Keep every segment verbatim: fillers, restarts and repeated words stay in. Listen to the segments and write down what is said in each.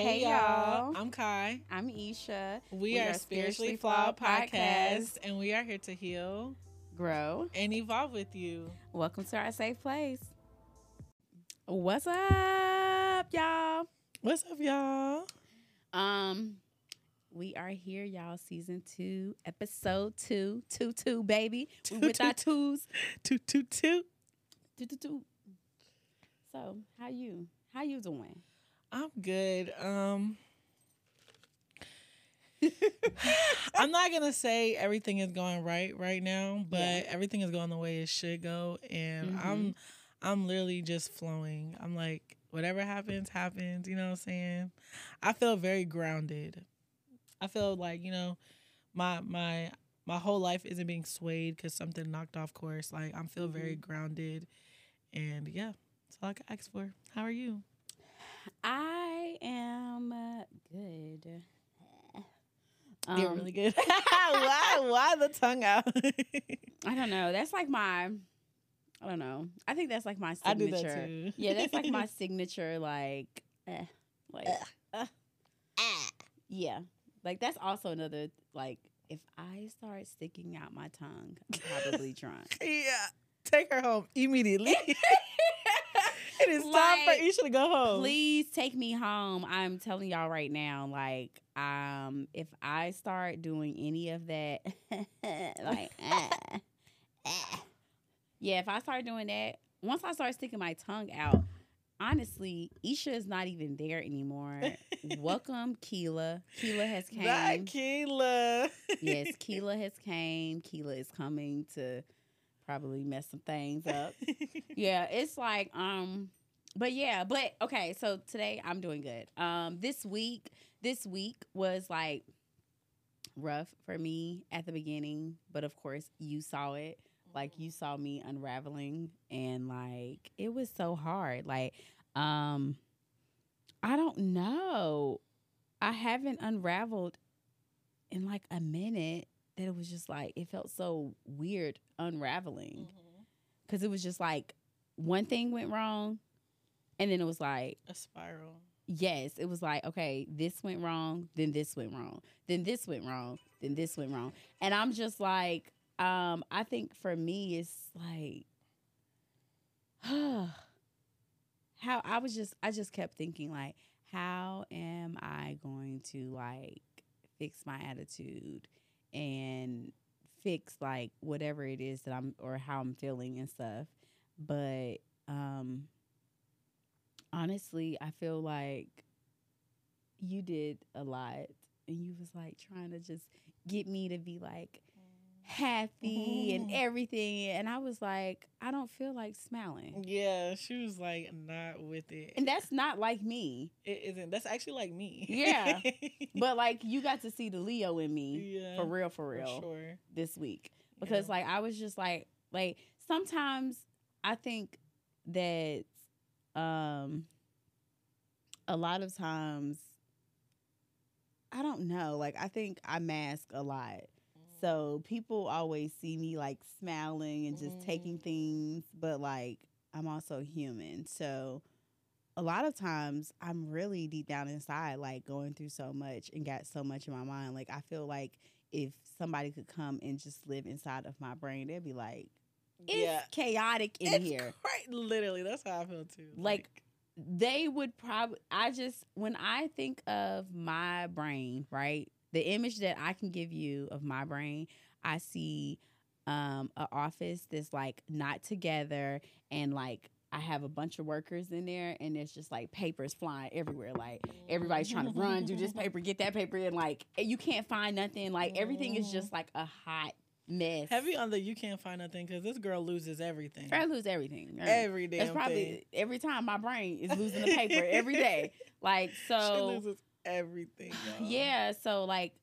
Hey, hey y'all. I'm Kai. I'm Iesha. We, we are, are Spiritually Flawed Podcast, and we are here to heal, grow, and evolve with you. Welcome to our safe place. What's up, y'all? What's up, y'all? Um, we are here, y'all. Season two, episode two, two, two, baby. Two, we with two, our twos. Two, two, two. Two, two, two. So, how you? How you doing? I'm good. Um, I'm not going to say everything is going right right now, but yeah. Everything is going the way it should go. And mm-hmm. I'm I'm literally just flowing. I'm like, whatever happens, happens. You know what I'm saying? I feel very grounded. I feel like, you know, my my my whole life isn't being swayed because something knocked off course. Like, I feel mm-hmm. very grounded. And, yeah, that's all I can ask for. How are you? I am uh, good. Um, You're really good. why, why the tongue out? I don't know. That's like my, I don't know. I think that's like my signature. I do that too. Yeah, that's like my signature, like, eh, like, uh, yeah. Like, that's also another, like, if I start sticking out my tongue, I'm probably drunk. Yeah. Take her home immediately. It is like, time for Iesha to go home. Please take me home. I'm telling y'all right now, like, um, if I start doing any of that, like, uh, uh, yeah, if I start doing that, once I start sticking my tongue out, honestly, Iesha is not even there anymore. Welcome, Keela. Keela has came. Not Keela. Yes, Keela has came. Keela is coming to probably mess some things up. Yeah, it's like, um, but yeah, but okay, so today I'm doing good. Um, this week, this week was like rough for me at the beginning, but of course you saw it. Like, you saw me unraveling, and like, it was so hard. Like, um, I don't know. I haven't unraveled in like a minute. That it was just like, it felt so weird unraveling, because mm-hmm. it was just like one thing went wrong, and then it was like a spiral. Yes, it was like, okay, this went wrong, then this went wrong, then this went wrong, then this went wrong, and I'm just like, um, I think for me it's like, how I was just, I just kept thinking like, how am I going to like fix my attitude? And fix like whatever it is that I'm or how I'm feeling and stuff. But um, honestly, I feel like you did a lot, and you was like trying to just get me to be like happy mm-hmm. and everything. And I was like, I don't feel like smiling. Yeah, she was like not with it. And that's not like me. It isn't. That's actually like me. Yeah. But like, you got to see the Leo in me yeah, for real, for real for sure. This week. Because yeah. like, I was just like, like sometimes I think that um, a lot of times, I don't know. Like, I think I mask a lot. So people always see me like smiling and just mm. taking things, but like, I'm also human. So a lot of times I'm really deep down inside, like going through so much and got so much in my mind. Like, I feel like if somebody could come and just live inside of my brain, they'd be like, it's yeah. chaotic in it's here. Quite literally. That's how I feel too. Like, like they would probably, I just, when I think of my brain, right? The image that I can give you of my brain, I see um, an office that's, like, not together, and, like, I have a bunch of workers in there, and there's just, like, papers flying everywhere. Like, everybody's trying to run, do this paper, get that paper, and, like, you can't find nothing. Like, everything is just, like, a hot mess. Heavy on the you can't find nothing, because this girl loses everything. I lose everything. Right? Every damn That's probably, thing. Every time my brain is losing the paper every day. Like, so... She loses everything, y'all. Yeah, so like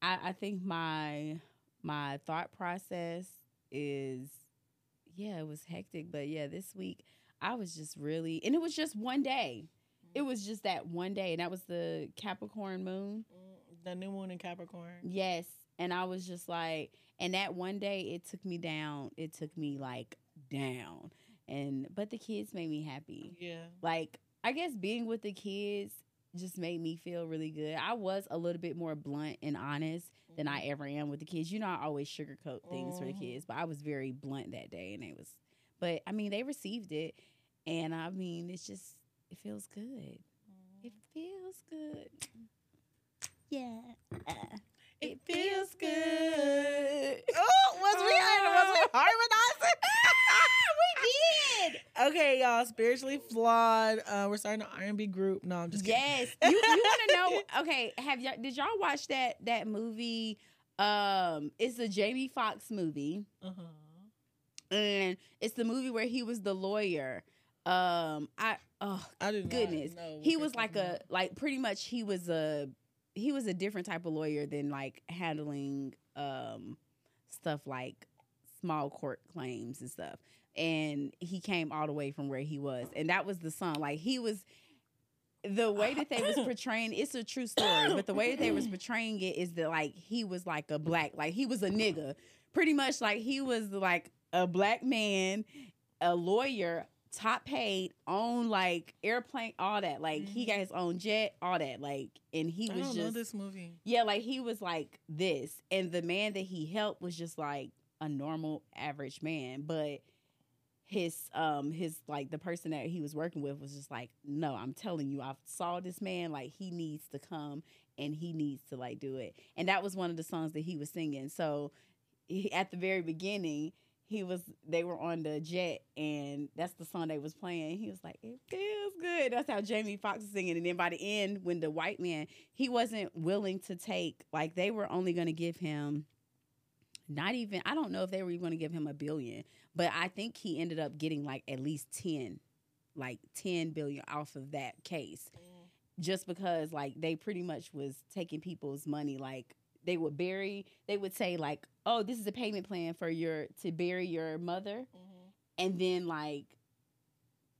I, I think my my thought process is yeah, it was hectic, but yeah, this week I was just really, and it was just one day. It was just that one day, and that was the Capricorn moon. The new moon in Capricorn. Yes. And I was just like, and that one day it took me down. It took me like down. And but the kids made me happy. Yeah. Like, I guess being with the kids just made me feel really good. I was a little bit more blunt and honest mm-hmm. than I ever am with the kids. You know, I always sugarcoat things mm-hmm. for the kids, but I was very blunt that day, and they was, but I mean, they received it, and I mean, it's just, it feels good. Mm-hmm. It feels good. Yeah. Uh. It feels good. Oh, was we was we harmonizing? We did. Okay, y'all. Spiritually Flawed. Uh, we're starting an R and B group. No, I'm just kidding. Yes. You, you want to know? Okay. Have y'all? Did y'all watch that that movie? Um, it's a Jamie Foxx movie. Uh huh. And it's the movie where he was the lawyer. Um, I oh I didn't goodness. Know he was like a like pretty much he was a. He was a different type of lawyer than like handling um, stuff like small court claims and stuff. And he came all the way from where he was. And that was the son. Like he was, the way that they was portraying, it's a true story, but the way that they was portraying it is that like he was like a black, like he was a nigga. Pretty much like he was like a black man, a lawyer, top paid, own like airplane, all that. Like mm-hmm. he got his own jet, all that. Like, and he was I don't just know this movie. Yeah, like he was like this, and the man that he helped was just like a normal average man. But his um his like the person that he was working with was just like, no, I'm telling you, I saw this man. Like he needs to come and he needs to like do it. And that was one of the songs that he was singing. So he, at the very beginning. He was, they were on the jet, and that's the song they was playing. He was like, it feels good. That's how Jamie Foxx is singing. And then by the end, when the white man, he wasn't willing to take, like, they were only going to give him not even, I don't know if they were even going to give him a billion, but I think he ended up getting, like, at least ten, like, ten billion off of that case. Mm. Just because, like, they pretty much was taking people's money, like, they would bury, they would say, like, oh, this is a payment plan for your, to bury your mother. Mm-hmm. And then, like,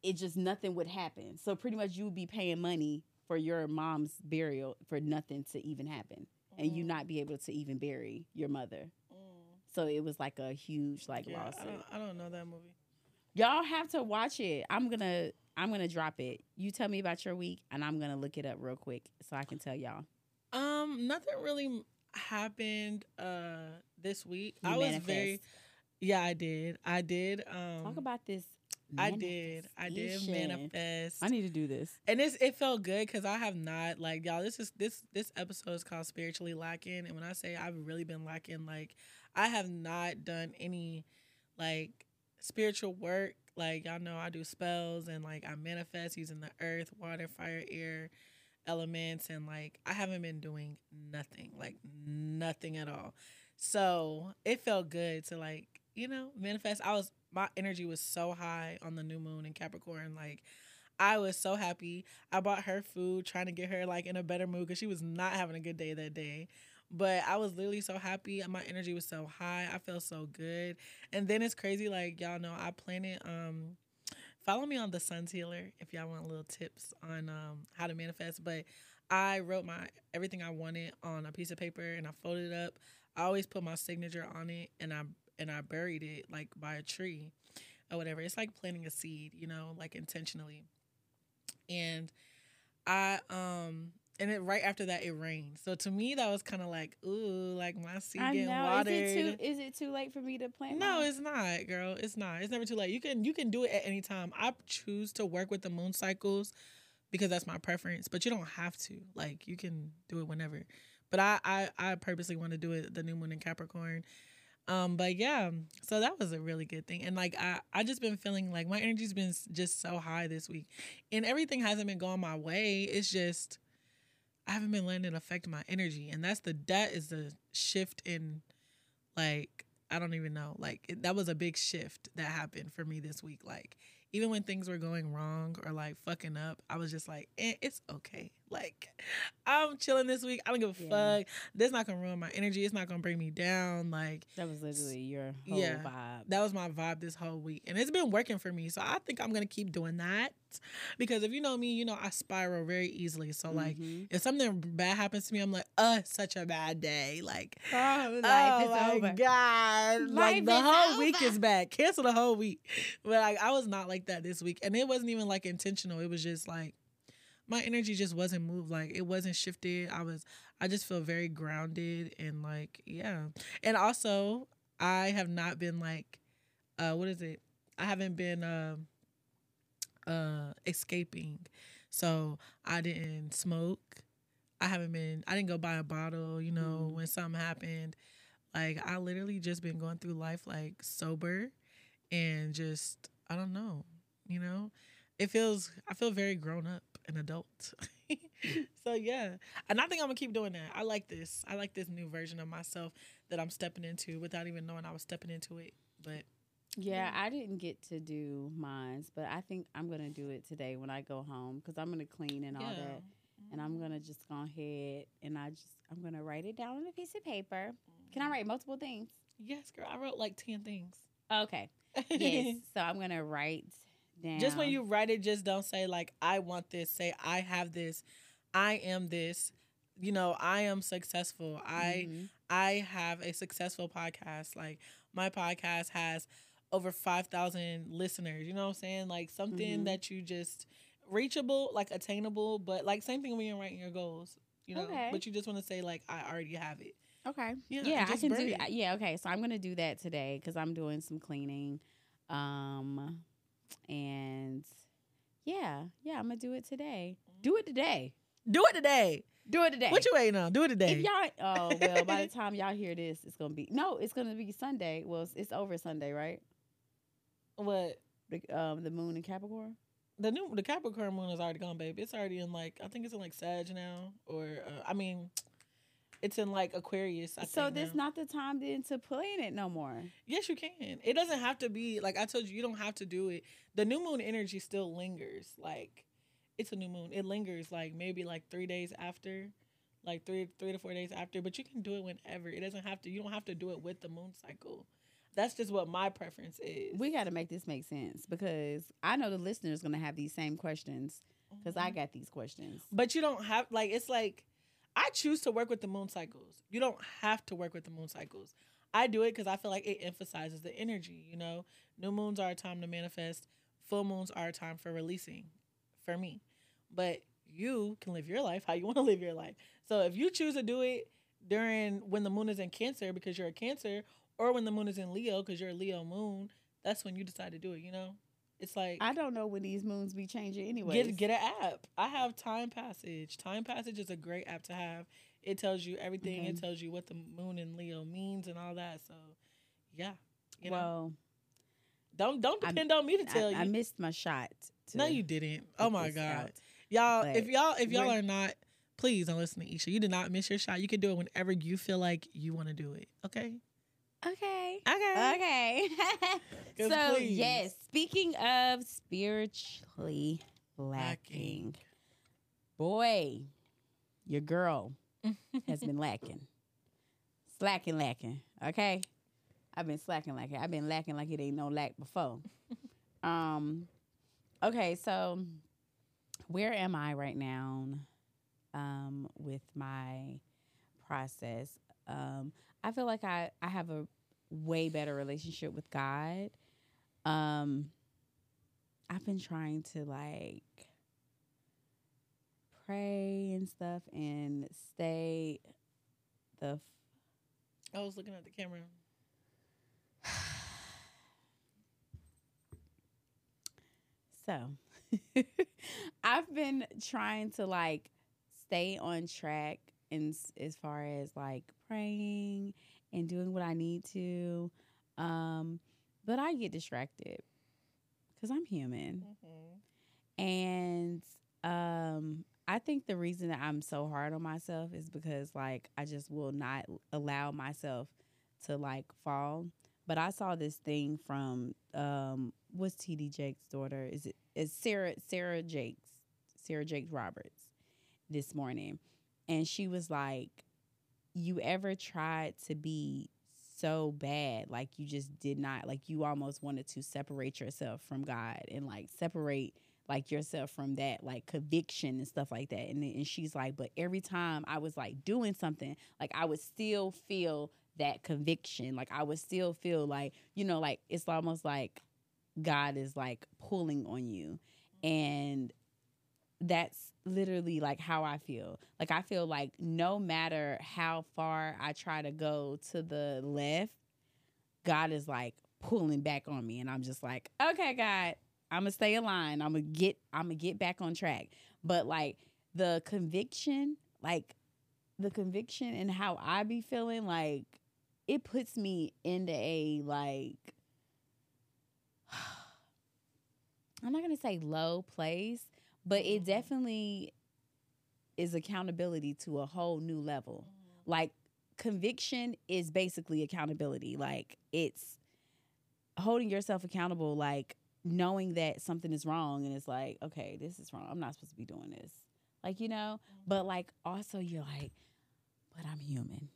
it just, nothing would happen. So pretty much you would be paying money for your mom's burial for nothing to even happen. Mm-hmm. And you not be able to even bury your mother. Mm. So it was, like, a huge, like, yeah, lawsuit. I don't, I don't know that movie. Y'all have to watch it. I'm going to, I'm going to drop it. You tell me about your week, and I'm going to look it up real quick so I can tell y'all. Um, nothing really happened uh this week. You I was manifest. very yeah I did I did um talk about this I did I did manifest. I need to do this, and it's it felt good because I have not, like, y'all, this is this this episode is called Spiritually Lacking, and when I say I've really been lacking, like, I have not done any like spiritual work. Like, y'all know I do spells, and like I manifest using the earth, water, fire, air elements, and like I haven't been doing nothing, like nothing at all. So it felt good to, like, you know, manifest. I was, my energy was so high on the new moon in Capricorn. Like, I was so happy. I bought her food, trying to get her like in a better mood because she was not having a good day that day. But I was literally so happy. My energy was so high. I felt so good. And then it's crazy, like, y'all know I planted um follow me on The Sun Healer if y'all want little tips on um, how to manifest. But I wrote my everything I wanted on a piece of paper, and I folded it up. I always put my signature on it, and I and I buried it, like, by a tree or whatever. It's like planting a seed, you know, like intentionally. And I um and it right after that it rained. So to me that was kind of like, ooh, like my seed I getting know. watered. Is it too is it too late for me to plant? No, mine? It's not, girl. It's not. It's never too late. You can you can do it at any time. I choose to work with the moon cycles because that's my preference, but you don't have to. Like, you can do it whenever. But I I, I purposely want to do it the new moon in Capricorn. Um but yeah, so that was a really good thing. And like I I just been feeling like my energy's been just so high this week. And everything hasn't been going my way. It's just I haven't been letting it affect my energy, and that's the that is the shift in, like, I don't even know, like it, that was a big shift that happened for me this week. Like, even when things were going wrong or like fucking up, I was just like, eh, it's okay. Like, I'm chilling this week. I don't give a yeah. fuck. This not gonna ruin my energy. It's not gonna bring me down. Like, that was literally your whole yeah, vibe. That was my vibe this whole week, and it's been working for me. So I think I'm gonna keep doing that. Because if you know me, you know I spiral very easily. So like, mm-hmm. if something bad happens to me, I'm like, uh, such a bad day. Like, oh, life oh is my over. god, life like the is whole over. week is bad. Cancel the whole week. But like, I was not like that this week, and it wasn't even like intentional. It was just like, my energy just wasn't moved. Like, it wasn't shifted. I was, I just feel very grounded and, like, yeah. And also, I have not been, like, uh, what is it? I haven't been uh, uh, escaping. So I didn't smoke. I haven't been, I didn't go buy a bottle, you know, mm. when something happened. Like, I literally just been going through life, like, sober and just, I don't know, you know? It feels, I feel very grown up and adult. So, yeah. And I think I'm going to keep doing that. I like this. I like this new version of myself that I'm stepping into without even knowing I was stepping into it. But, yeah, yeah. I didn't get to do mine, but I think I'm going to do it today when I go home because I'm going to clean and all yeah. that. And I'm going to just go ahead and I just, I'm going to write it down on a piece of paper. Can I write multiple things? Yes, girl. I wrote like ten things. Okay. Yes. So I'm going to write down. Just when you write it, just don't say like, I want this. Say, I have this. I am this. You know, I am successful. I, mm-hmm. I have a successful podcast. Like, my podcast has over five thousand listeners. You know what I'm saying? Like, something mm-hmm. that you just... reachable, like attainable, but like same thing when you're writing your goals, you know. Okay. But you just want to say like, I already have it. Okay. Yeah, yeah I can do it. Yeah, okay. So I'm gonna do that today because I'm doing some cleaning, um, and yeah, yeah, I'm gonna do it today. Do it today. Do it today. Do it today. What you waiting on? Do it today. If y'all, oh well, by the time y'all hear this, it's gonna be no, it's gonna be Sunday. Well, it's, it's over Sunday, right? What? The, um, the moon in Capricorn. The new the Capricorn moon is already gone, babe. It's already in like I think it's in like Sag now, or uh, I mean, it's in like Aquarius. I so there's not the time then to plan it no more. Yes, you can. It doesn't have to be like I told you. You don't have to do it. The new moon energy still lingers. Like it's a new moon. It lingers like maybe like three days after, like three three to four days after. But you can do it whenever. It doesn't have to. You don't have to do it with the moon cycle. That's just what my preference is. We got to make this make sense because I know the listeners going to have these same questions because mm-hmm. I got these questions. But you don't have, like, it's like, I choose to work with the moon cycles. You don't have to work with the moon cycles. I do it because I feel like it emphasizes the energy, you know? New moons are a time to manifest. Full moons are a time for releasing, for me. But you can live your life how you want to live your life. So if you choose to do it during when the moon is in Cancer because you're a Cancer, or when the moon is in Leo, because you're a Leo moon, that's when you decide to do it, you know? It's like... I don't know when these moons be changing anyway. Get, get an app. I have Time Passage. Time Passage is a great app to have. It tells you everything. Okay. It tells you what the moon in Leo means and all that. So, yeah. You know? Well... Don't don't depend I, on me to tell I, you. I missed my shot. No, you didn't. Oh, my God. Y'all, if y'all if y'all are not... Please don't listen to Iesha. You did not miss your shot. You can do it whenever you feel like you want to do it, okay? Okay. Okay. Okay. So, please. Yes, speaking of spiritually lacking, boy, your girl has been lacking. Slacking, lacking. Okay? I've been slacking, lacking. I've been lacking like it ain't no lack before. um. Okay, so where am I right now um, with my process? Um, I feel like I, I have a way better relationship with God. Um, I've been trying to, like, pray and stuff and stay the... F I was looking at the camera. So, I've been trying to, like, stay on track and as far as, like, praying and doing what I need to. Um, but I get distracted because I'm human. Mm-hmm. And um, I think the reason that I'm so hard on myself is because, like, I just will not allow myself to, like, fall. But I saw this thing from, um, what's T D Jakes' daughter? Is it is Sarah, Sarah Jakes, Sarah Jakes Roberts this morning. And she was like, you ever tried to be so bad, like you just did not, like you almost wanted to separate yourself from God and like separate like yourself from that, like conviction and stuff like that. And, and she's like, but every time I was like doing something, like I would still feel that conviction. Like I would still feel like, you know, like it's almost like God is like pulling on you. And that's literally like how I feel. Like I feel like no matter how far I try to go to the left, God is like pulling back on me, and I'm just like, okay, God, I'm gonna stay aligned. I'm gonna get, I'm gonna get back on track. But like the conviction, like the conviction and how I be feeling, like it puts me into a like, I'm not gonna say low place, but it definitely is accountability to a whole new level. Like conviction is basically accountability. Like it's holding yourself accountable, like knowing that something is wrong, and it's like, okay, this is wrong. I'm not supposed to be doing this. Like, you know, but like also you're like, but I'm human.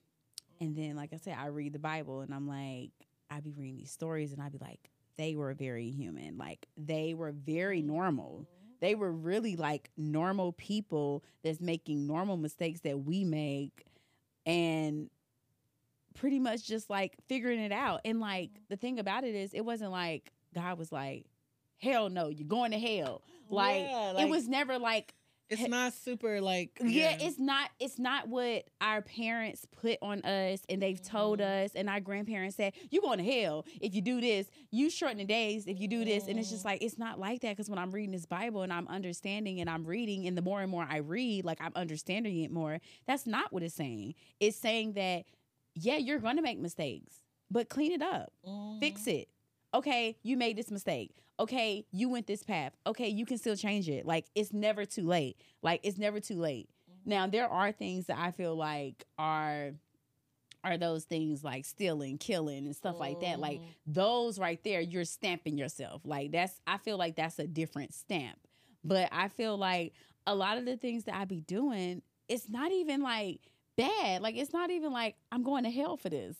And then, like I said, I read the Bible and I'm like, I be reading these stories and I be like, they were very human. Like they were very normal. They were really like normal people that's making normal mistakes that we make and pretty much just like figuring it out. And like the thing about it is it wasn't like God was like, hell no, you're going to hell. Like, yeah, like it was never like. It's not super like. Yeah, yeah, it's not. It's not what our parents put on us and they've told mm. us and our grandparents said, you're going to hell if you do this. You shorten the days if you do this. Mm. And it's just like, it's not like that, because when I'm reading this Bible and I'm understanding and I'm reading and the more and more I read, like I'm understanding it more. That's not what it's saying. It's saying that, yeah, you're going to make mistakes, but clean it up. Mm. Fix it. Okay, you made this mistake. Okay, you went this path. Okay, you can still change it. Like, it's never too late. Like, it's never too late. Mm-hmm. Now, there are things that I feel like are are those things like stealing, killing, and stuff mm. like that. Like, those right there, you're stamping yourself. Like, that's, I feel like that's a different stamp. But I feel like a lot of the things that I be doing, it's not even like bad. Like, it's not even like I'm going to hell for this.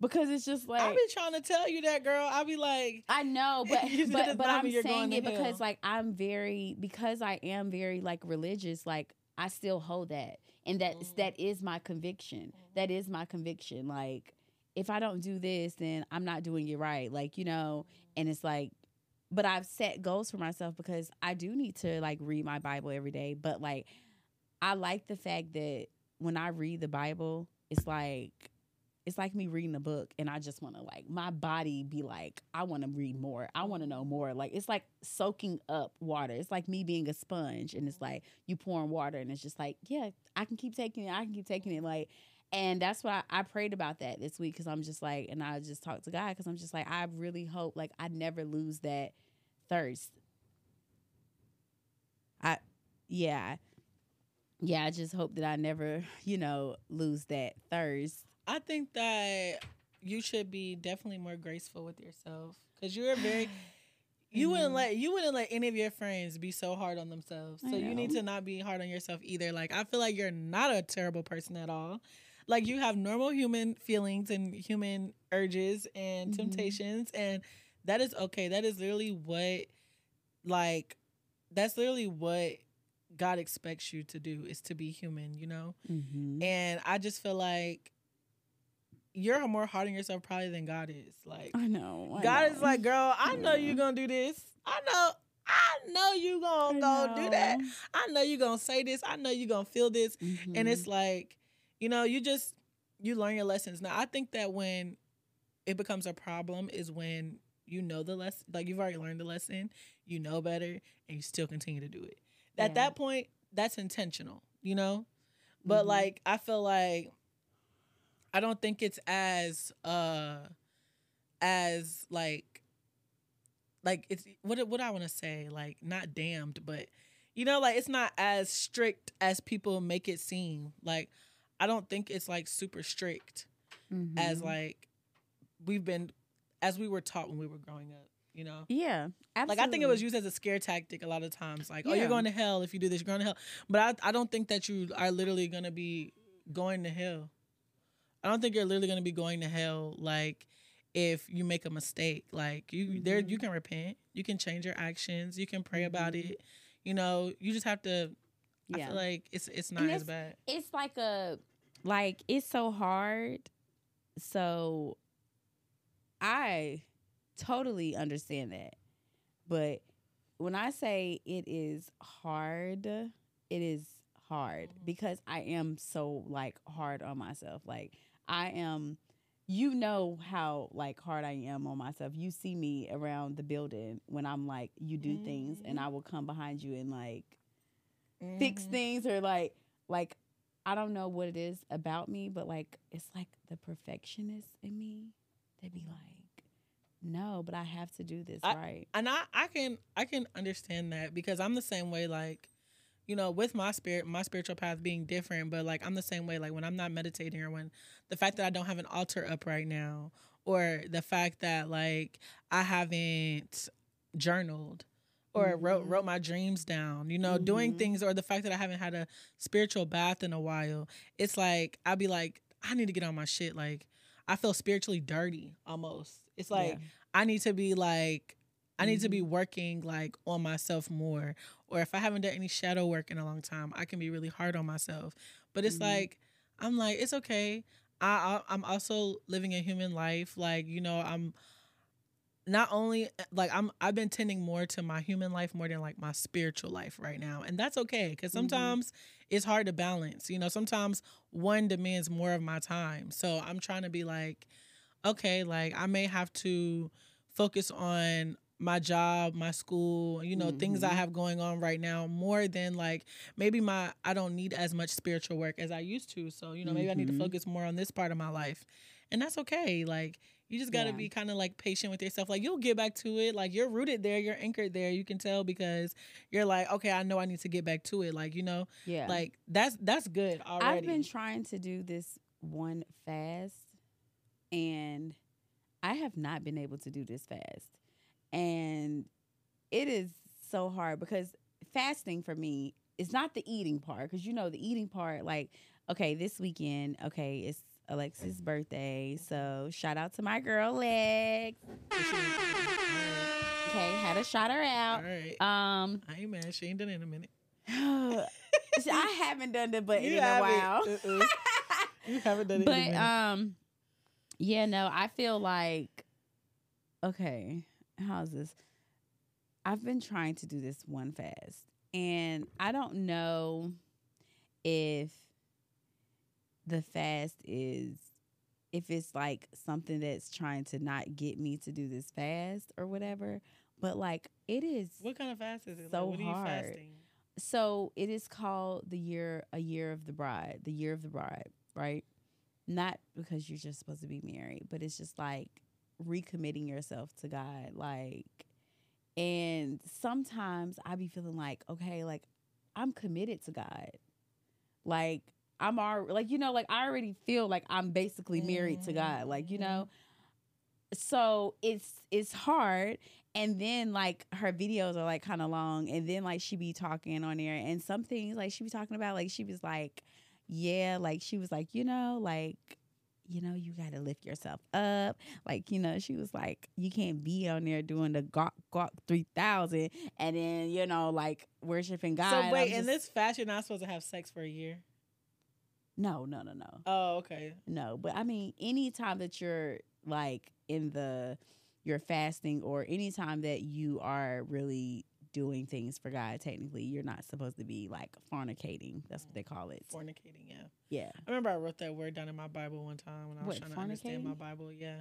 Because it's just like I be trying to tell you that, girl. I be like, I know, but but, but I'm saying it because like I'm very because I am very like religious. Like I still hold that, and that mm-hmm. that is my conviction. Mm-hmm. That is my conviction. Like if I don't do this, then I'm not doing it right. Like you know, mm-hmm. and it's like, but I've set goals for myself because I do need to like read my Bible every day. But like I like the fact that when I read the Bible, it's like. It's like me reading a book and I just want to like my body be like, I want to read more. I want to know more. Like it's like soaking up water. It's like me being a sponge and it's like you pouring water and it's just like, yeah, I can keep taking it. I can keep taking it. Like, and that's why I, I prayed about that this week. Cause I'm just like, and I just talked to God cause I'm just like, I really hope like I never lose that thirst. I, yeah. Yeah. I just hope that I never, you know, lose that thirst. I think that you should be definitely more graceful with yourself because you're very, you mm. wouldn't let you wouldn't let any of your friends be so hard on themselves. So you need to not be hard on yourself either. Like I feel like you're not a terrible person at all. Like you have normal human feelings and human urges and mm-hmm. temptations, and that is okay. That is literally what, like, that's literally what God expects you to do is to be human. You know, mm-hmm. and I just feel like. You're more hard on yourself probably than God is. Like I know. I God know. Is like, girl, I yeah. know you're going to do this. I know. I know you're going to go do that. I know you're going to say this. I know you're going to feel this. Mm-hmm. And it's like, you know, you just, you learn your lessons. Now, I think that when it becomes a problem is when you know the lesson. Like you've already learned the lesson. You know better. And you still continue to do it. Yeah. At that point, that's intentional, you know? But mm-hmm. like, I feel like, I don't think it's as uh as like like it's what what I want to say like not damned, but you know like it's not as strict as people make it seem. Like I don't think it's like super strict mm-hmm. as like we've been as we were taught when we were growing up, you know? Yeah. Absolutely. Like I think it was used as a scare tactic a lot of times, like yeah. oh you're going to hell if you do this, you're going to hell. But I I don't think that you are literally going to be going to hell. I don't think you're literally going to be going to hell, like, if you make a mistake. Like, you mm-hmm. there, you can repent. You can change your actions. You can pray mm-hmm. about it. You know, you just have to, yeah. I feel like it's it's not and as it's, bad. It's like a, like, it's so hard. So, I totally understand that. But when I say it is hard, it is hard mm-hmm. because I am so like hard on myself. Like I am, you know how like hard I am on myself. You see me around the building when I'm like, you do mm-hmm. things, and I will come behind you and like mm-hmm. fix things, or like, like, I don't know what it is about me, but like, it's like the perfectionist in me. They'd be like, no, but I have to do this I, right. And I, I can I can understand that, because I'm the same way, like, you know, with my spirit, my spiritual path being different, but like I'm the same way, like when I'm not meditating, or when the fact that I don't have an altar up right now, or the fact that like I haven't journaled or mm-hmm. wrote wrote my dreams down, you know, mm-hmm. doing things, or the fact that I haven't had a spiritual bath in a while, it's like I'll be like, I need to get on my shit. Like I feel spiritually dirty almost. It's like, yeah. I need to be like, I need mm-hmm. to be working like on myself more. Or if I haven't done any shadow work in a long time, I can be really hard on myself. But it's mm-hmm. like, I'm like, it's okay. I, I, I'm also living a human life. Like, you know, I'm not only like I'm, I've been tending more to my human life more than like my spiritual life right now. And that's okay. 'Cause sometimes mm-hmm. it's hard to balance, you know, sometimes one demands more of my time. So I'm trying to be like, okay, like I may have to focus on my job, my school, you know, mm-hmm. things I have going on right now more than like maybe my, I don't need as much spiritual work as I used to. So, you know, maybe mm-hmm. I need to focus more on this part of my life, and that's okay. Like you just got to yeah. be kind of like patient with yourself. Like you'll get back to it. Like you're rooted there. You're anchored there. You can tell because you're like, okay, I know I need to get back to it. Like, you know, yeah. like that's, that's good already. I've been trying to do this one fast, and I have not been able to do this fast. And it is so hard, because fasting for me is not the eating part. Because, you know, the eating part, like, okay, this weekend, okay, it's Alexis' birthday. So shout out to my girl, Lex. Okay, had to shout her out. All right. Um, I ain't mad. She ain't done it in a minute. I haven't done the button you in a while. Uh-uh. You haven't done it but, in a minute. But, um... yeah, no, I feel like, okay, how's this? I've been trying to do this one fast, and I don't know if the fast is, if it's like something that's trying to not get me to do this fast or whatever, but like it is. What kind of fast is it? So like, what are you fasting? So it is called the year, a year of the bride, the year of the bride, right? Not because you're just supposed to be married, but it's just like recommitting yourself to God. Like, and sometimes I be feeling like, okay, like I'm committed to God. Like I'm already, like, you know, like I already feel like I'm basically married to God. Like, you know, so it's, it's hard. And then like her videos are like kind of long. And then like she be talking on there, and some things like she be talking about, like she was like, yeah, like she was like, you know, like, you know, you got to lift yourself up. Like, you know, she was like, you can't be on there doing the gawk gawk three thousand and then, you know, like worshiping God. So wait, in this fast, you're not supposed to have sex for a year? No, no, no, no. Oh, okay. No, but I mean, any time that you're like in the, you're fasting, or any time that you are really doing things for God, technically you're not supposed to be like fornicating. That's what they call it. Fornicating, yeah. Yeah. I remember I wrote that word down in my Bible one time when I was what, trying to understand my Bible. Yeah.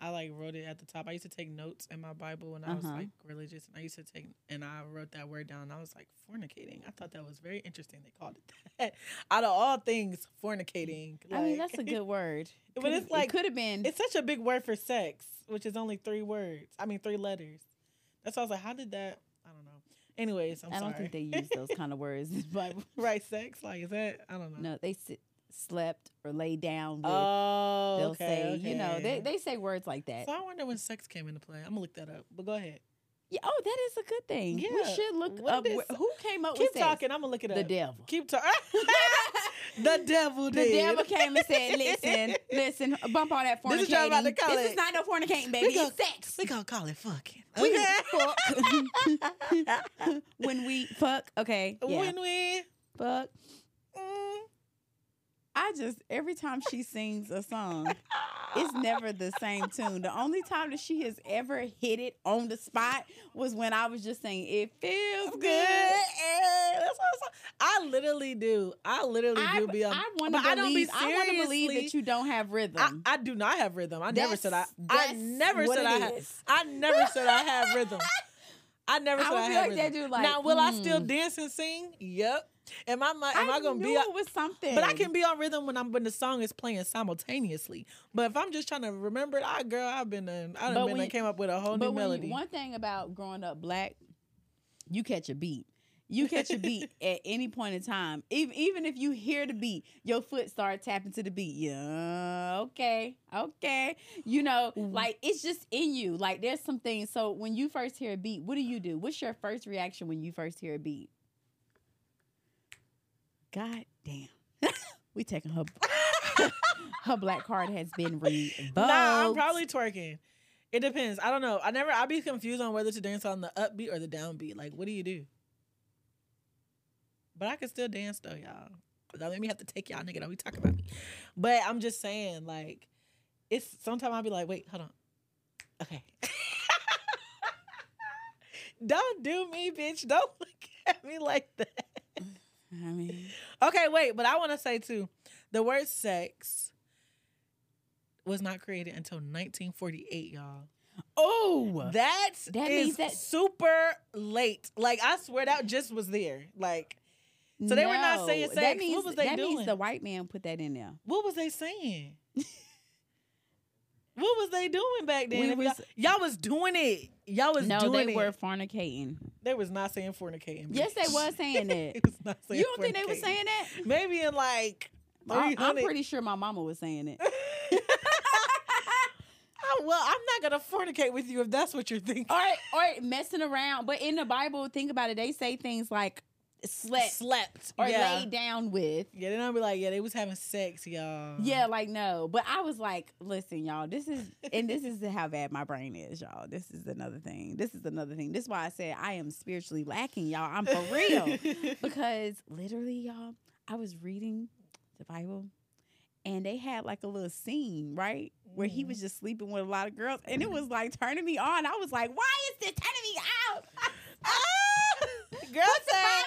I like wrote it at the top. I used to take notes in my Bible when I was uh-huh. like religious, and I used to take, and I wrote that word down, and I was like, fornicating. I thought that was very interesting. They called it that. Out of all things, fornicating. Like, I mean, that's a good word. But could've, it's like, it could have been. It's such a big word for sex, which is only three words. I mean, three letters. That's why I was like, how did that? I don't know. Anyways, I'm sorry. I don't sorry. think they use those kind of words in the Bible. Right, sex? Like, is that? I don't know. No, they sit, slept or lay down with. Oh, They'll okay, say, okay. you know, they, they say words like that. So I wonder when sex came into play. I'm going to look that up, but go ahead. Yeah. Oh, that is a good thing. Yeah. We should look what up. Is, who came up with sex? Keep talking. I'm going to look it up. The devil. Keep talking. The devil did. The devil came and said, listen, listen, bump all that fornicating. This is, about to call this it. Is not no fornicating, baby. Gonna, it's sex. We're going to call it fucking. Okay. We fuck. When we fuck. Okay. Yeah. When we fuck. Mm. I just, every time she sings a song, It's never the same tune. The only time that she has ever hit it on the spot was when I was just saying, it feels good. That's what I literally do. I literally I, do be a, I want to believe, I want to believe that you don't have rhythm. I, I do not have rhythm. I that's, never said I I never said I have I never said I have rhythm. I never said I, I have like rhythm. That dude, like, now will mm. I still dance and sing? Yep. Am I my, am I, I gonna be on, with something? But I can be on rhythm when I'm when the song is playing simultaneously. But if I'm just trying to remember it, I girl, I've been a, I done been I came up with a whole new melody. You, one thing about growing up black, you catch a beat. You catch a beat at any point in time. Even even if you hear the beat, your foot starts tapping to the beat. Yeah, okay, okay. You know, like it's just in you. Like there's some things. So when you first hear a beat, what do you do? What's your first reaction when you first hear a beat? God damn. We taking her her black card has been revoked. Nah, I'm probably twerking. It depends. I don't know. I never I be confused on whether to dance on the upbeat or the downbeat. Like, what do you do? But I can still dance though, y'all. Don't make me have to take y'all nigga. Don't be talking about me. But I'm just saying, like, it's sometimes I'll be like, wait, hold on. Okay. Don't do me, bitch. Don't look at me like that. I mean. Okay, wait, but I want to say too, the word sex was not created until nineteen forty-eight, y'all. Oh, that's that is means that super late. Like I swear that just was there. Like, so they no, were not saying sex. That means, what was they that doing? Means the white man put that in there. What was they saying? What was they doing back then? We was, y'all was doing it. Y'all was no, doing it. No, they were fornicating. They was not saying fornicating. Bitch. Yes, they was saying that. It was not saying you don't think they were saying that? Maybe in like I, I'm pretty sure my mama was saying it. Oh, well, I'm not going to fornicate with you if that's what you're thinking. Or, or messing around. But in the Bible, think about it. They say things like slept. Slept. Or yeah. laid down with. Yeah, then I'll be like, yeah, they was having sex, y'all. Yeah, like, no. But I was like, listen, y'all, this is, and this is how bad my brain is, y'all. This is another thing. This is another thing. This is why I said I am spiritually lacking, y'all. I'm for real. Because literally, y'all, I was reading the Bible and they had like a little scene, right? Where he was just sleeping with a lot of girls. And it was like turning me on. I was like, why is this turning me out? Girls are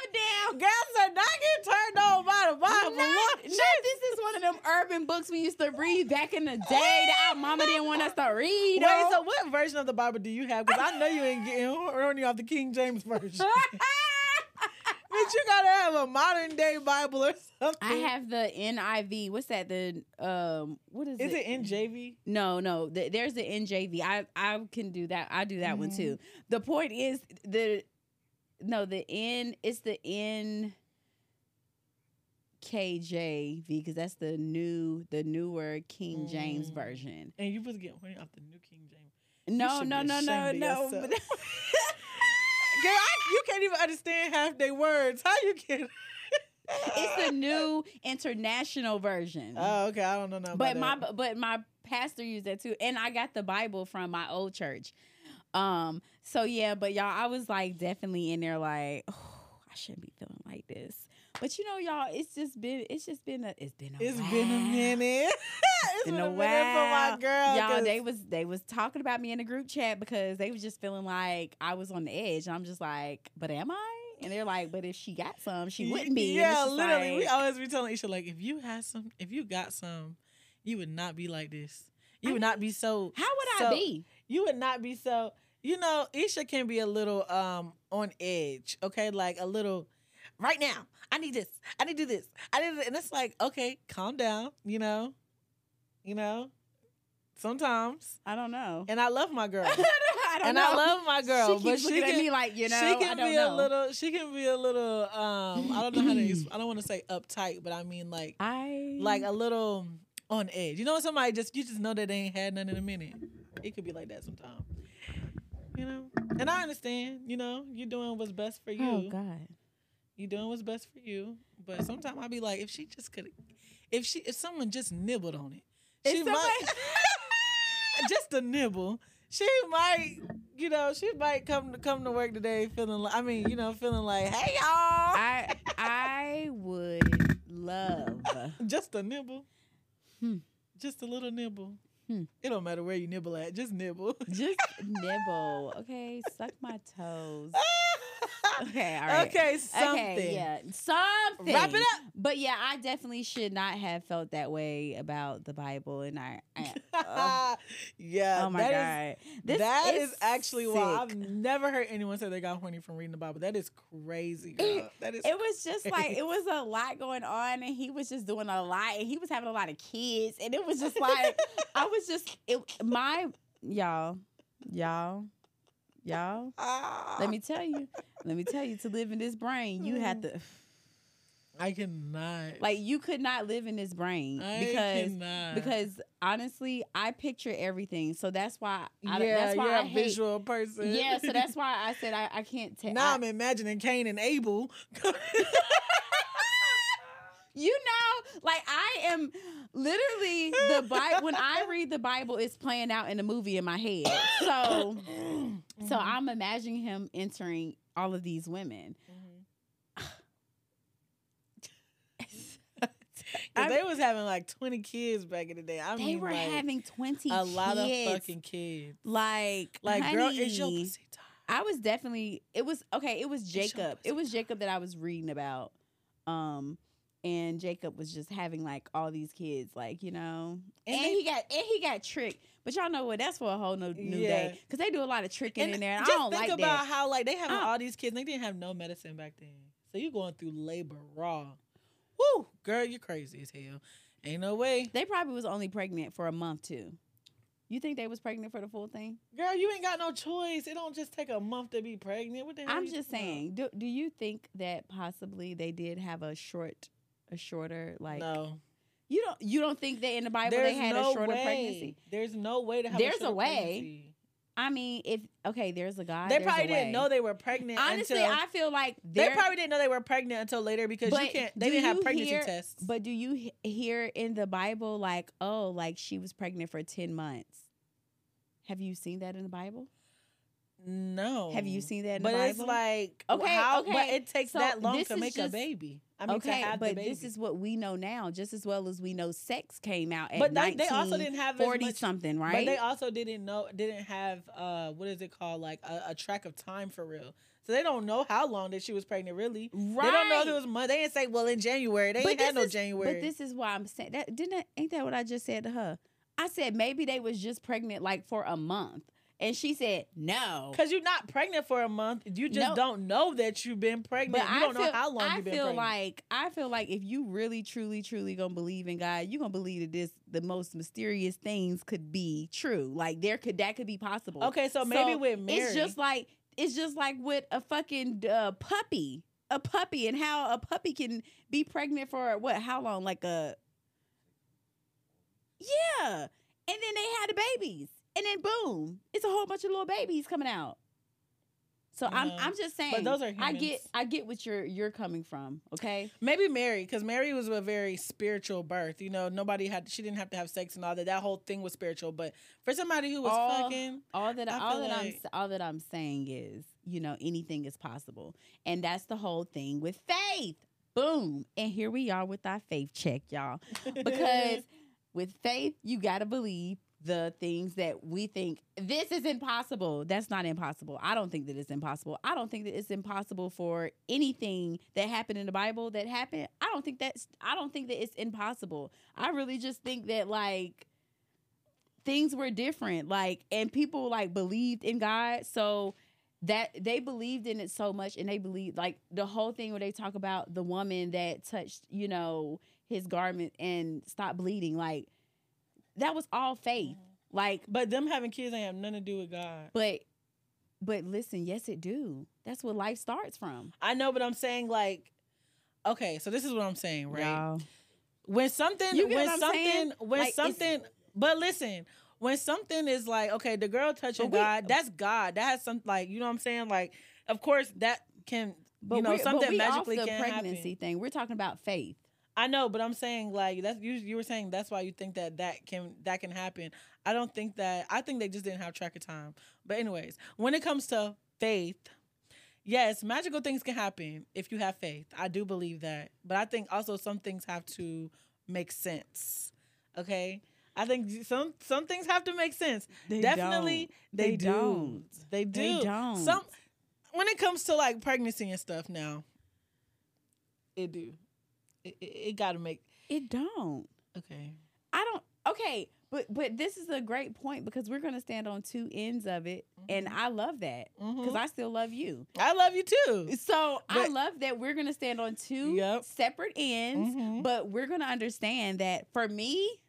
down. Girls are not getting turned on by the Bible. Not, not, this is one of them urban books we used to read back in the day that our mama didn't want us to read. Wait, on. So what version of the Bible do you have? Because I know you ain't getting horny off the King James version. But you gotta have a modern day Bible or something. I have the N I V. What's that? The um, what is, is it? Is it N J V? No, no. The, there's the N J V. I I can do that. I do that mm-hmm. one too. The point is the. No, the N, it's the N K J V because that's the new, the newer King James mm. version. And you was getting horny off the new King James. No, no, no, no, no. Girl, I, you can't even understand half their words. How you can? It's the new international version. Oh, okay. I don't know. About but that. my but my pastor used that too, and I got the Bible from my old church. Um, so yeah, but y'all, I was like definitely in there like, oh, I shouldn't be feeling like this. But you know, y'all, it's just been, it's just been a, it's been a It's while. been a minute. It's been, been a, a while. Minute for my girl. Y'all, cause... they was, they was talking about me in the group chat because they was just feeling like I was on the edge. And I'm just like, but am I? And they're like, but if she got some, she wouldn't be. Yeah, literally. Like, we always be telling Iesha like, if you had some, if you got some, you would not be like this. You I would mean, not be so. How would so, I be? You would not be so. You know, Iesha can be a little um on edge. Okay, like a little. Right now, I need this. I need to do this. I need, to, and it's like, okay, calm down. You know, you know. Sometimes I don't know, and I love my girl, I don't and know. I love my girl, she keeps but she can at me like you know, she can I don't be know. a little. She can be a little. Um, I don't know how to. I don't want to say uptight, but I mean like I like a little. On edge. You know when somebody just, you just know that they ain't had none in a minute. It could be like that sometimes. You know? And I understand, you know, you're doing what's best for you. Oh, God. You're doing what's best for you. But sometimes I'll be like, if she just could, if she, if someone just nibbled on it, if she someone... might, just a nibble, she might, you know, she might come to, come to work today feeling like, I mean, you know, feeling like, hey, y'all. I, I would love. Just a nibble. Hmm. Just a little nibble. Hmm. It don't matter where you nibble at. Just nibble. Just nibble. Okay. Suck my toes. Okay. All right. Okay. Something. Okay, yeah. Something. Wrap it up. But yeah, I definitely should not have felt that way about the Bible. And I. I oh, yeah. Oh my that God. Is, this that is, is actually sick. Why I've never heard anyone say they got horny from reading the Bible. That is crazy. Girl. That is. It was crazy. Just like it was a lot going on, and he was just doing a lot, and he was having a lot of kids, and it was just like I was just it. My y'all, y'all. Y'all, ah. let me tell you, let me tell you, to live in this brain, you mm. had to. I cannot. Like, you could not live in this brain. I because, cannot. Because, honestly, I picture everything. So that's why I yeah, that's why you're I a hate, visual person. Yeah, so that's why I said I, I can't tell. Now I, I'm imagining Cain and Abel. You know, like I am literally the Bible. When I read the Bible, it's playing out in a movie in my head. So, mm-hmm. so I'm imagining him entering all of these women. Mm-hmm. I mean, they was having like twenty kids back in the day. I they mean, were like, having twenty, a kids. Lot of fucking kids. Like, like, honey, girl, it's your pussy time. I was definitely. It was okay. It was Jacob. It was Jacob that I was reading about. Um. And Jacob was just having like all these kids, like, you know, and, and they, he got and he got tricked. But y'all know what? That's for a whole new, new yeah. day, because they do a lot of tricking and in there. And just I don't think like about that. How like they having all these kids. They didn't have no medicine back then, so you going through labor raw. Woo, girl, you're crazy as hell. Ain't no way. They probably was only pregnant for a month too. You think they was pregnant for the full thing? Girl, you ain't got no choice. It don't just take a month to be pregnant. What the hell? I'm just saying. Do do you think that possibly they did have a short? A shorter, like, no, you don't. You don't think that in the Bible there's they had no a shorter way. Pregnancy. There's no way to have. There's a, a way. Pregnancy. I mean, if okay, there's a God. They probably didn't know they were pregnant. Honestly, until, I feel like they probably didn't know they were pregnant until later because you can't. They didn't have pregnancy hear, tests. But do you hear in the Bible like, oh, like she was pregnant for ten months? Have you seen that in the Bible? No. Have you seen that in but the Bible? But it's like okay, how, okay. But it takes so that long to make just, a baby. I mean, okay, but this is what we know now, just as well as we know sex came out at but they, nineteen, they also didn't have forty much, something, right? But they also didn't know, didn't have, uh, what is it called, like a, a track of time for real. So they don't know how long that she was pregnant, really. Right? They don't know if it was month. They didn't say, well, in January. They but ain't had no is, January. But this is why I'm saying that. Didn't I, ain't that what I just said to her? I said maybe they was just pregnant like for a month. And she said, no. Because you're not pregnant for a month. You just no. don't know that you've been pregnant. But you don't I feel, know how long I you've been feel pregnant. Like, I feel like if you really, truly, truly going to believe in God, you're going to believe that this the most mysterious things could be true. Like, there could that could be possible. Okay, so maybe so with Mary. It's just like, it's just like with a fucking uh, puppy. A puppy and how a puppy can be pregnant for, what, how long? Like a... Yeah. And then they had the babies. And then boom, it's a whole bunch of little babies coming out. So no, I'm I'm just saying, but those are humans. I get I get what you're you're coming from, okay? Maybe Mary, because Mary was a very spiritual birth. You know, nobody had she didn't have to have sex and all that. That whole thing was spiritual. But for somebody who was all, fucking, all that I all that like... I'm all that I'm saying is, you know, anything is possible, and that's the whole thing with faith. Boom, and here we are with our faith check, y'all, because with faith you gotta believe. The things that we think, this is impossible. That's not impossible. I don't think that it's impossible. I don't think that it's impossible for anything that happened in the Bible that happened. I don't think that's, I don't think that it's impossible. I really just think that, like, things were different. Like, and people, like, believed in God. So that they believed in it so much. And they believed, like, the whole thing where they talk about the woman that touched, you know, his garment and stopped bleeding. Like, that was all faith. Like, but them having kids ain't have nothing to do with God. But but listen, yes it do. That's what life starts from. I know, but I'm saying, like, okay, so this is what I'm saying, right? Y'all. When something you get when what I'm something saying? When like, something but listen, when something is like, okay, the girl touching we, God, that's God. That has some, like, you know what I'm saying? Like, of course that can but you know, something but we magically off the can pregnancy happen. Thing. We're talking about faith. I know, but I'm saying, like, that's you. You were saying that's why you think that that can that can happen. I don't think that. I think they just didn't have track of time. But anyways, when it comes to faith, yes, magical things can happen if you have faith. I do believe that, but I think also some things have to make sense. Okay, I think some some things have to make sense. They Definitely, don't. They, they do. Don't. They do. They don't. Some when it comes to like pregnancy and stuff now, it do. It, it, it got to make it don't. Okay. I don't. Okay, but but this is a great point because we're going to stand on two ends of it, mm-hmm. and I love that because mm-hmm. I still love you. I love you too. So but, I love that we're going to stand on two yep. separate ends, mm-hmm. but we're going to understand that for me,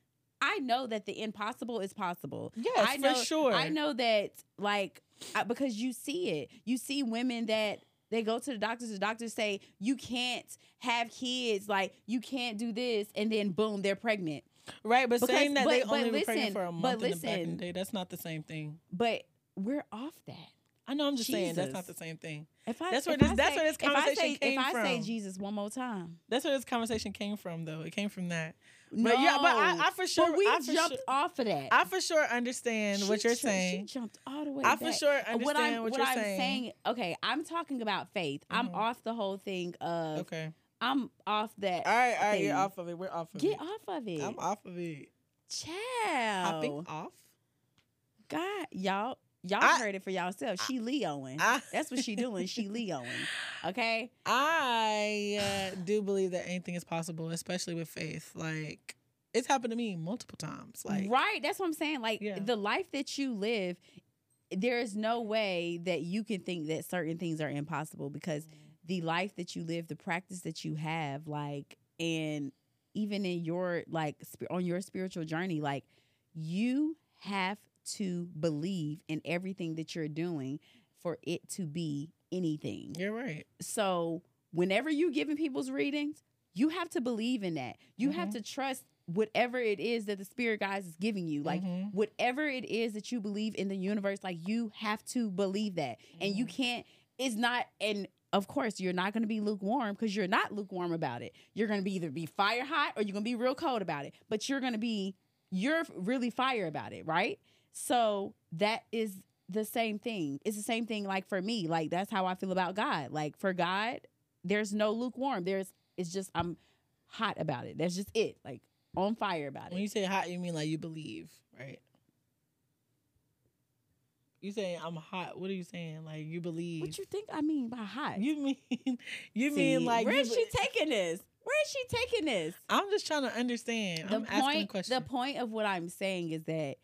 I know that the impossible is possible. Yes, I know, for sure. I know that, like, I, because you see it. You see women that they go to the doctors. The doctors say, you can't have kids. Like, you can't do this. And then, boom, they're pregnant. Right, but because, saying that but, they only listen, were pregnant for a month listen, in the back in the day, that's not the same thing. But we're off that. I know, I'm just Jesus. saying that's not the same thing. If I, that's where if this, I that's say, where this conversation say, came if from. If I say Jesus one more time, that's where this conversation came from. Though it came from that. No, but yeah, but I, I for sure but we I for jumped sure, off of that. I for sure understand she, what you're she, saying. She jumped all the way. I back. for sure understand what, I'm, what, what you're I'm saying. saying. Okay, I'm talking about faith. Mm-hmm. I'm off the whole thing of. Okay. I'm off that. All right, all right, thing. You're off of it. We're off of Get it. Get off of it. I'm off of it. Child. Hopping off. God, y'all. Y'all I, heard it for yourself. She Leoing. That's what she doing. She Leoing. Okay? I uh, do believe that anything is possible, especially with faith. Like, it's happened to me multiple times. Like, right. That's what I'm saying. Like, yeah. the life that you live, there is no way that you can think that certain things are impossible because mm-hmm. the life that you live, the practice that you have, like, and even in your, like, sp- on your spiritual journey, like, you have to believe in everything that you're doing for it to be anything. You're right. So whenever you're giving people's readings, you have to believe in that. You mm-hmm. have to trust whatever it is that the spirit guides is giving you. Like mm-hmm. whatever it is that you believe in the universe, like you have to believe that. Mm-hmm. And you can't, it's not, and of course you're not going to be lukewarm because you're not lukewarm about it. You're going to be either be fire hot or you're going to be real cold about it, but you're going to be, you're really fire about it. Right? So that is the same thing. It's the same thing like for me. Like that's how I feel about God. Like for God, there's no lukewarm. There's it's just I'm hot about it. That's just it. Like on fire about it. When you say hot, you mean like you believe, right? You saying I'm hot. What are you saying? Like you believe. What you think I mean by hot? You mean you See, mean like where you is be- she taking this? Where is she taking this? I'm just trying to understand. The I'm point, asking a question. The point of what I'm saying is that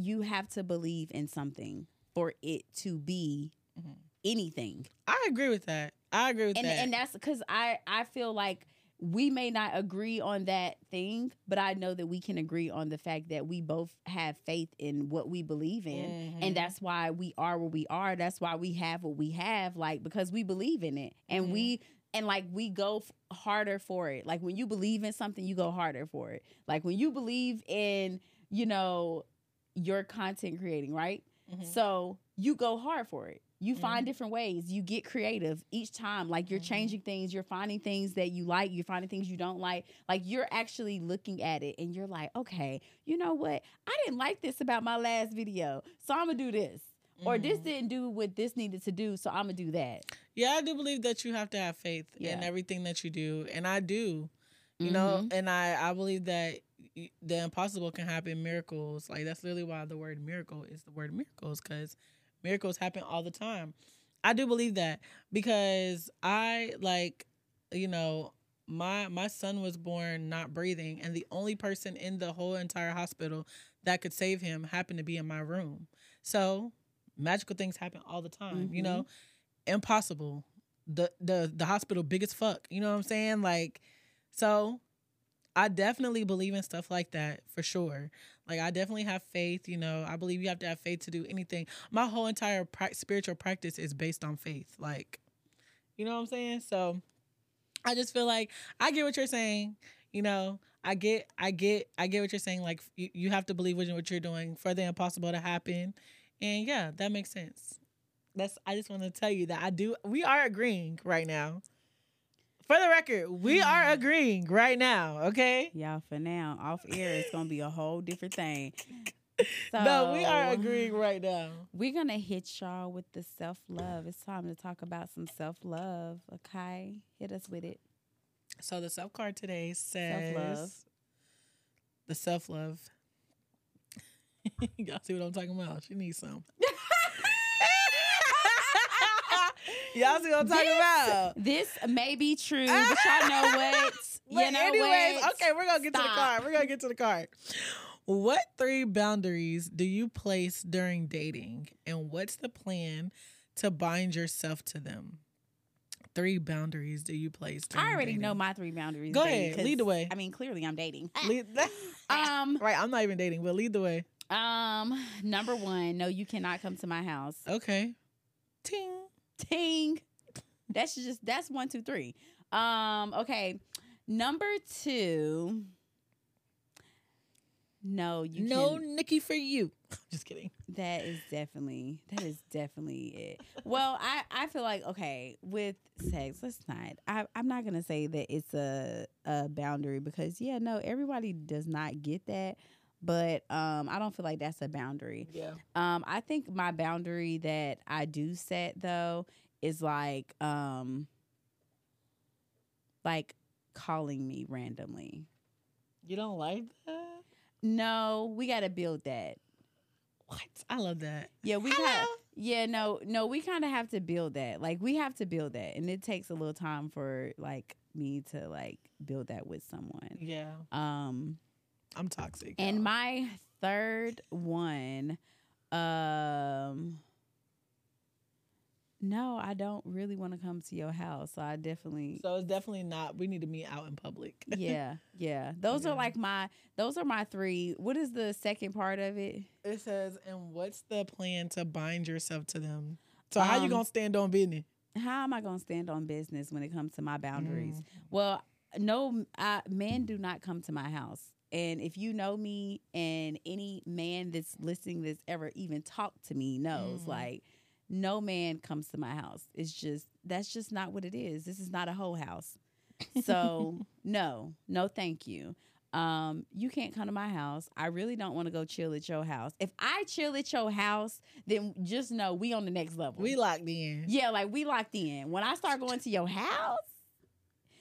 you have to believe in something for it to be mm-hmm. anything. I agree with that. I agree with and, that. And that's because I, I feel like we may not agree on that thing, but I know that we can agree on the fact that we both have faith in what we believe in. Mm-hmm. And that's why we are where we are. That's why we have what we have, like, because we believe in it. And mm-hmm. we... And, like, we go f- harder for it. Like, when you believe in something, you go harder for it. Like, when you believe in, you know... your content creating, right? Mm-hmm. So you go hard for it. You mm-hmm. find different ways. You get creative each time. Like you're mm-hmm. changing things. You're finding things that you like. You're finding things you don't like. Like you're actually looking at it and you're like, okay, you know what? I didn't like this about my last video. So I'm going to do this. Mm-hmm. Or this didn't do what this needed to do. So I'm going to do that. Yeah, I do believe that you have to have faith yeah. in everything that you do. And I do, you mm-hmm. know, and I, I believe that the impossible can happen. Miracles, like that's literally why the word miracle is the word miracles, because miracles happen all the time. I do believe that because I like, you know, my my son was born not breathing, and the only person in the whole entire hospital that could save him happened to be in my room. So magical things happen all the time, mm-hmm. you know. Impossible. The the the hospital big as fuck. You know what I'm saying? Like, so. I definitely believe in stuff like that for sure. Like I definitely have faith, you know. I believe you have to have faith to do anything. My whole entire pra- spiritual practice is based on faith. Like, you know what I'm saying? So I just feel like I get what you're saying. You know, I get, I get, I get what you're saying. Like you, you have to believe in what you're doing for the impossible to happen. And yeah, that makes sense. That's. I just want to tell you that I do. We are agreeing right now. For the record, we are agreeing right now, okay? Y'all, for now, off air, it's going to be a whole different thing. So, no, we are agreeing right now. We're going to hit y'all with the self-love. It's time to talk about some self-love, okay? Hit us with it. So the self-card today says... Self-love. the self-love. Y'all see what I'm talking about? She needs some. Y'all see what I'm talking this, about? This may be true, but y'all know what? But you know anyways, what? Okay, we're going to get Stop. to the card. We're going to get to the card. What three boundaries do you place during dating? And what's the plan to bind yourself to them? Three boundaries do you place during dating? I already dating? know my three boundaries. Go ahead. Lead the way. I mean, clearly I'm dating. Lead, um, right, I'm not even dating, but lead the way. Um, Number one, no, you cannot come to my house. Okay. Ting. Ting. That's just, that's one, two, three. Um, Okay. Number two, no, you can't. No Nikki for you. Just kidding. That is definitely, that is definitely it. Well, I, I feel like, okay, with sex, let's not, I, I'm not going to say that it's a, a boundary because, yeah, no, everybody does not get that. But um, I don't feel like that's a boundary. Yeah. Um, I think my boundary that I do set, though, is like, um, like, calling me randomly. You don't like that? No, we gotta build that. What? I love that. Yeah, we have yeah, no, no, we kinda have to build that. Like we have to build that. And it takes a little time for like me to like build that with someone. Yeah. Um I'm toxic. Y'all. And my third one, um no, I don't really want to come to your house. So I definitely. So it's definitely not. We need to meet out in public. Yeah, yeah. Those yeah. are like my. Those are my three. What is the second part of it? It says, "And what's the plan to bind yourself to them?" So um, how you gonna stand on business? How am I gonna stand on business when it comes to my boundaries? Mm. Well, no, I, men do not come to my house. And if you know me, and any man that's listening that's ever even talked to me knows, mm. like. No man comes to my house. It's just, that's just not what it is. This is not a whole house. So no, no, thank you. Um, you can't come to my house. I really don't want to go chill at your house. If I chill at your house, then just know we on the next level. We locked in. Yeah. Like we locked in. When I start going to your house,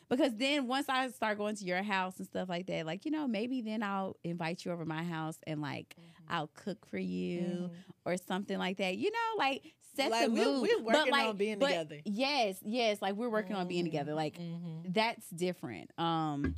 because then once I start going to your house and stuff like that, like, you know, maybe then I'll invite you over to my house and, like, mm-hmm. I'll cook for you mm. or something like that. You know, like, set like the we, mood. We're working but like, on being but together. Yes, yes. Like, we're working mm-hmm. on being together. Like, mm-hmm. that's different. Um,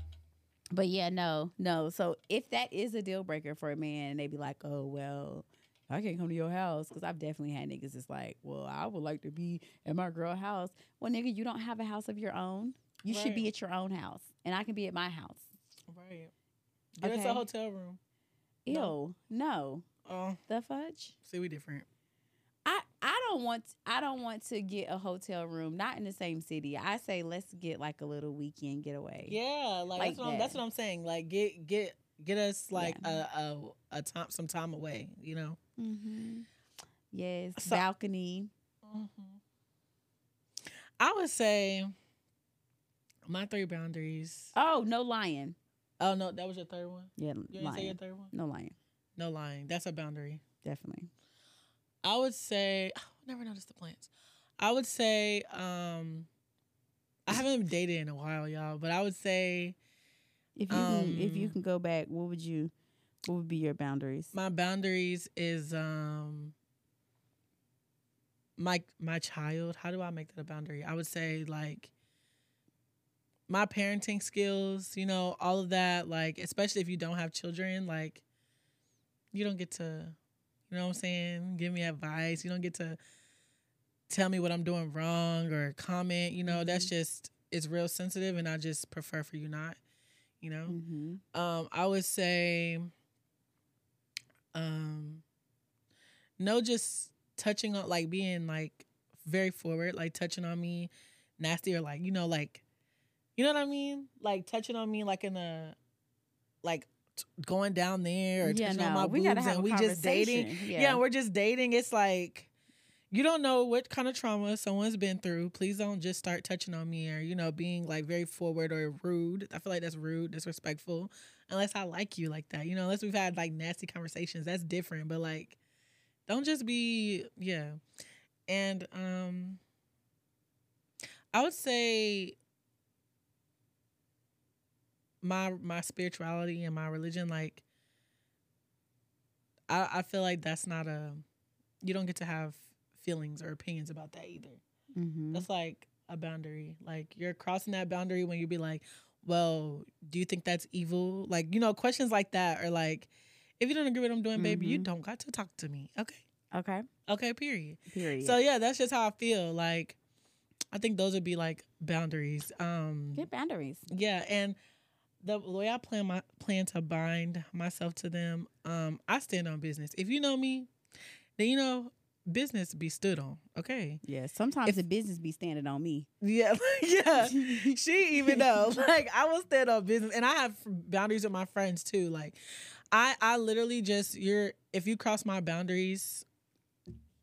but, yeah, no, no. So if that is a deal breaker for a man, they be like, oh, well, I can't come to your house because I've definitely had niggas that's like, well, I would like to be at my girl's house. Well, nigga, you don't have a house of your own. You right. should be at your own house, and I can be at my house. Right. Get okay. us a hotel room. Ew. No. no. Oh. The fudge? See, we different. I, I don't want I don't want to get a hotel room, not in the same city. I say let's get, like, a little weekend getaway. Yeah, like, like that's, what that. I'm, that's what I'm saying. Like, get get get us, like, yeah. a, a, a time, some time away, you know? Mm-hmm. Yes, so, balcony. Mm-hmm. I would say... My three boundaries. Oh, no lying. Oh, no, that was your third one? Yeah, lying. You didn't say your third one? No lying. No lying. That's a boundary. Definitely. I would say, oh, never noticed the plants. I would say, um, I haven't dated in a while, y'all, but I would say. If you, um, can, if you can go back, what would you, what would be your boundaries? My boundaries is um, my, my child. How do I make that a boundary? I would say, like. My parenting skills, you know, all of that, like, especially if you don't have children, like, you don't get to, you know what I'm saying, give me advice. You don't get to tell me what I'm doing wrong or comment, you know, mm-hmm. that's just, it's real sensitive and I just prefer for you not, you know. Mm-hmm. Um, I would say, um, no, just touching on, like, being, like, very forward, like, touching on me, nasty or, like, you know, like, you know what I mean? Like, touching on me, like, in a, like, t going down there or yeah, touching no, on my we boobs and we just dating. Yeah. yeah, we're just dating. It's like, you don't know what kind of trauma someone's been through. Please don't just start touching on me or, you know, being, like, very forward or rude. I feel like that's rude, disrespectful, unless I like you like that. You know, unless we've had, like, nasty conversations. That's different. But, like, don't just be, yeah. And um, I would say... my my spirituality and my religion, like, I, I feel like that's not a, you don't get to have feelings or opinions about that either. Mm-hmm. That's like a boundary. Like, you're crossing that boundary when you be like, well, do you think that's evil? Like, you know, questions like that. Or like, if you don't agree with what I'm doing, mm-hmm. baby, you don't got to talk to me. Okay. Okay. Okay, period. Period. So, yeah, that's just how I feel. Like, I think those would be, like, boundaries. Um, Good boundaries. Yeah, and the way I plan my plan to bind myself to them, um, I stand on business. If you know me, then you know business be stood on, okay? Yeah, sometimes if, the business be standing on me. Yeah, yeah. She even knows. Like, I will stand on business. And I have boundaries with my friends, too. Like, I, I literally just, you're if you cross my boundaries,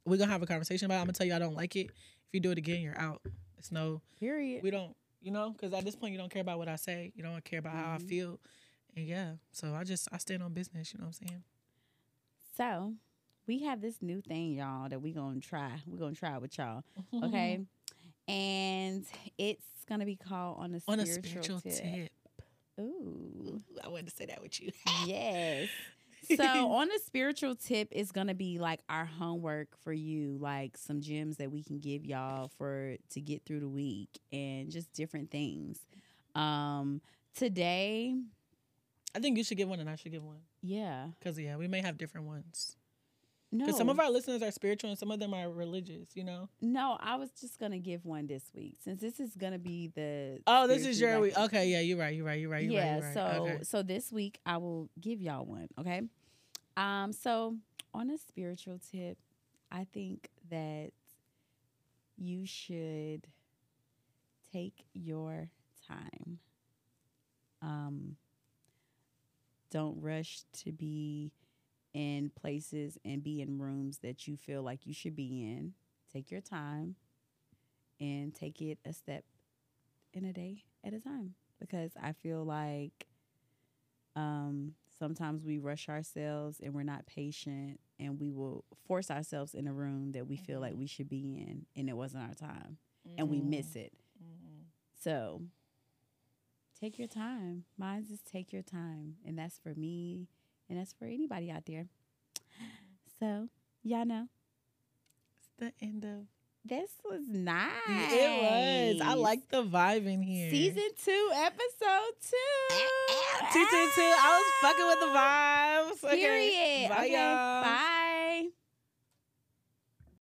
we're going to have a conversation about it. I'm going to tell you I don't like it. If you do it again, you're out. It's no... Period. We don't... You know? Because at this point, you don't care about what I say. You don't care about mm-hmm. how I feel. And yeah. So I just... I stand on business. You know what I'm saying? So, we have this new thing, y'all, that we're going to try. We're going to try with y'all. Okay? And it's going to be called On a Spiritual, on a spiritual tip. tip. Ooh. I wanted to say that with you. Yes. So on the spiritual tip is going to be like our homework for you, like some gems that we can give y'all for to get through the week and just different things. Um, today, I think you should give one and I should give one. Yeah. Because, yeah, we may have different ones. No. Because some of our listeners are spiritual and some of them are religious, you know? No, I was just going to give one this week since this is going to be the... Oh, this is your week. Okay, yeah, you're right, you're right, you're right, you're yeah, right. Yeah, so, okay. so this week I will give y'all one, okay? Um, so on a spiritual tip, I think that you should take your time. Um, don't rush to be in places and be in rooms that you feel like you should be in. Take your time and take it a step in a day at a time. Because I feel like um, sometimes we rush ourselves and we're not patient and we will force ourselves in a room that we feel like we should be in and it wasn't our time mm-hmm. and we miss it. Mm-hmm. So take your time. Mine's just take your time. And that's for me. And that's for anybody out there. So, y'all know. It's the end of. This was nice. It was. I like the vibe in here. Season two, episode two. two two two. I was fucking with the vibes. Okay. Period. Bye, okay, y'all. Bye.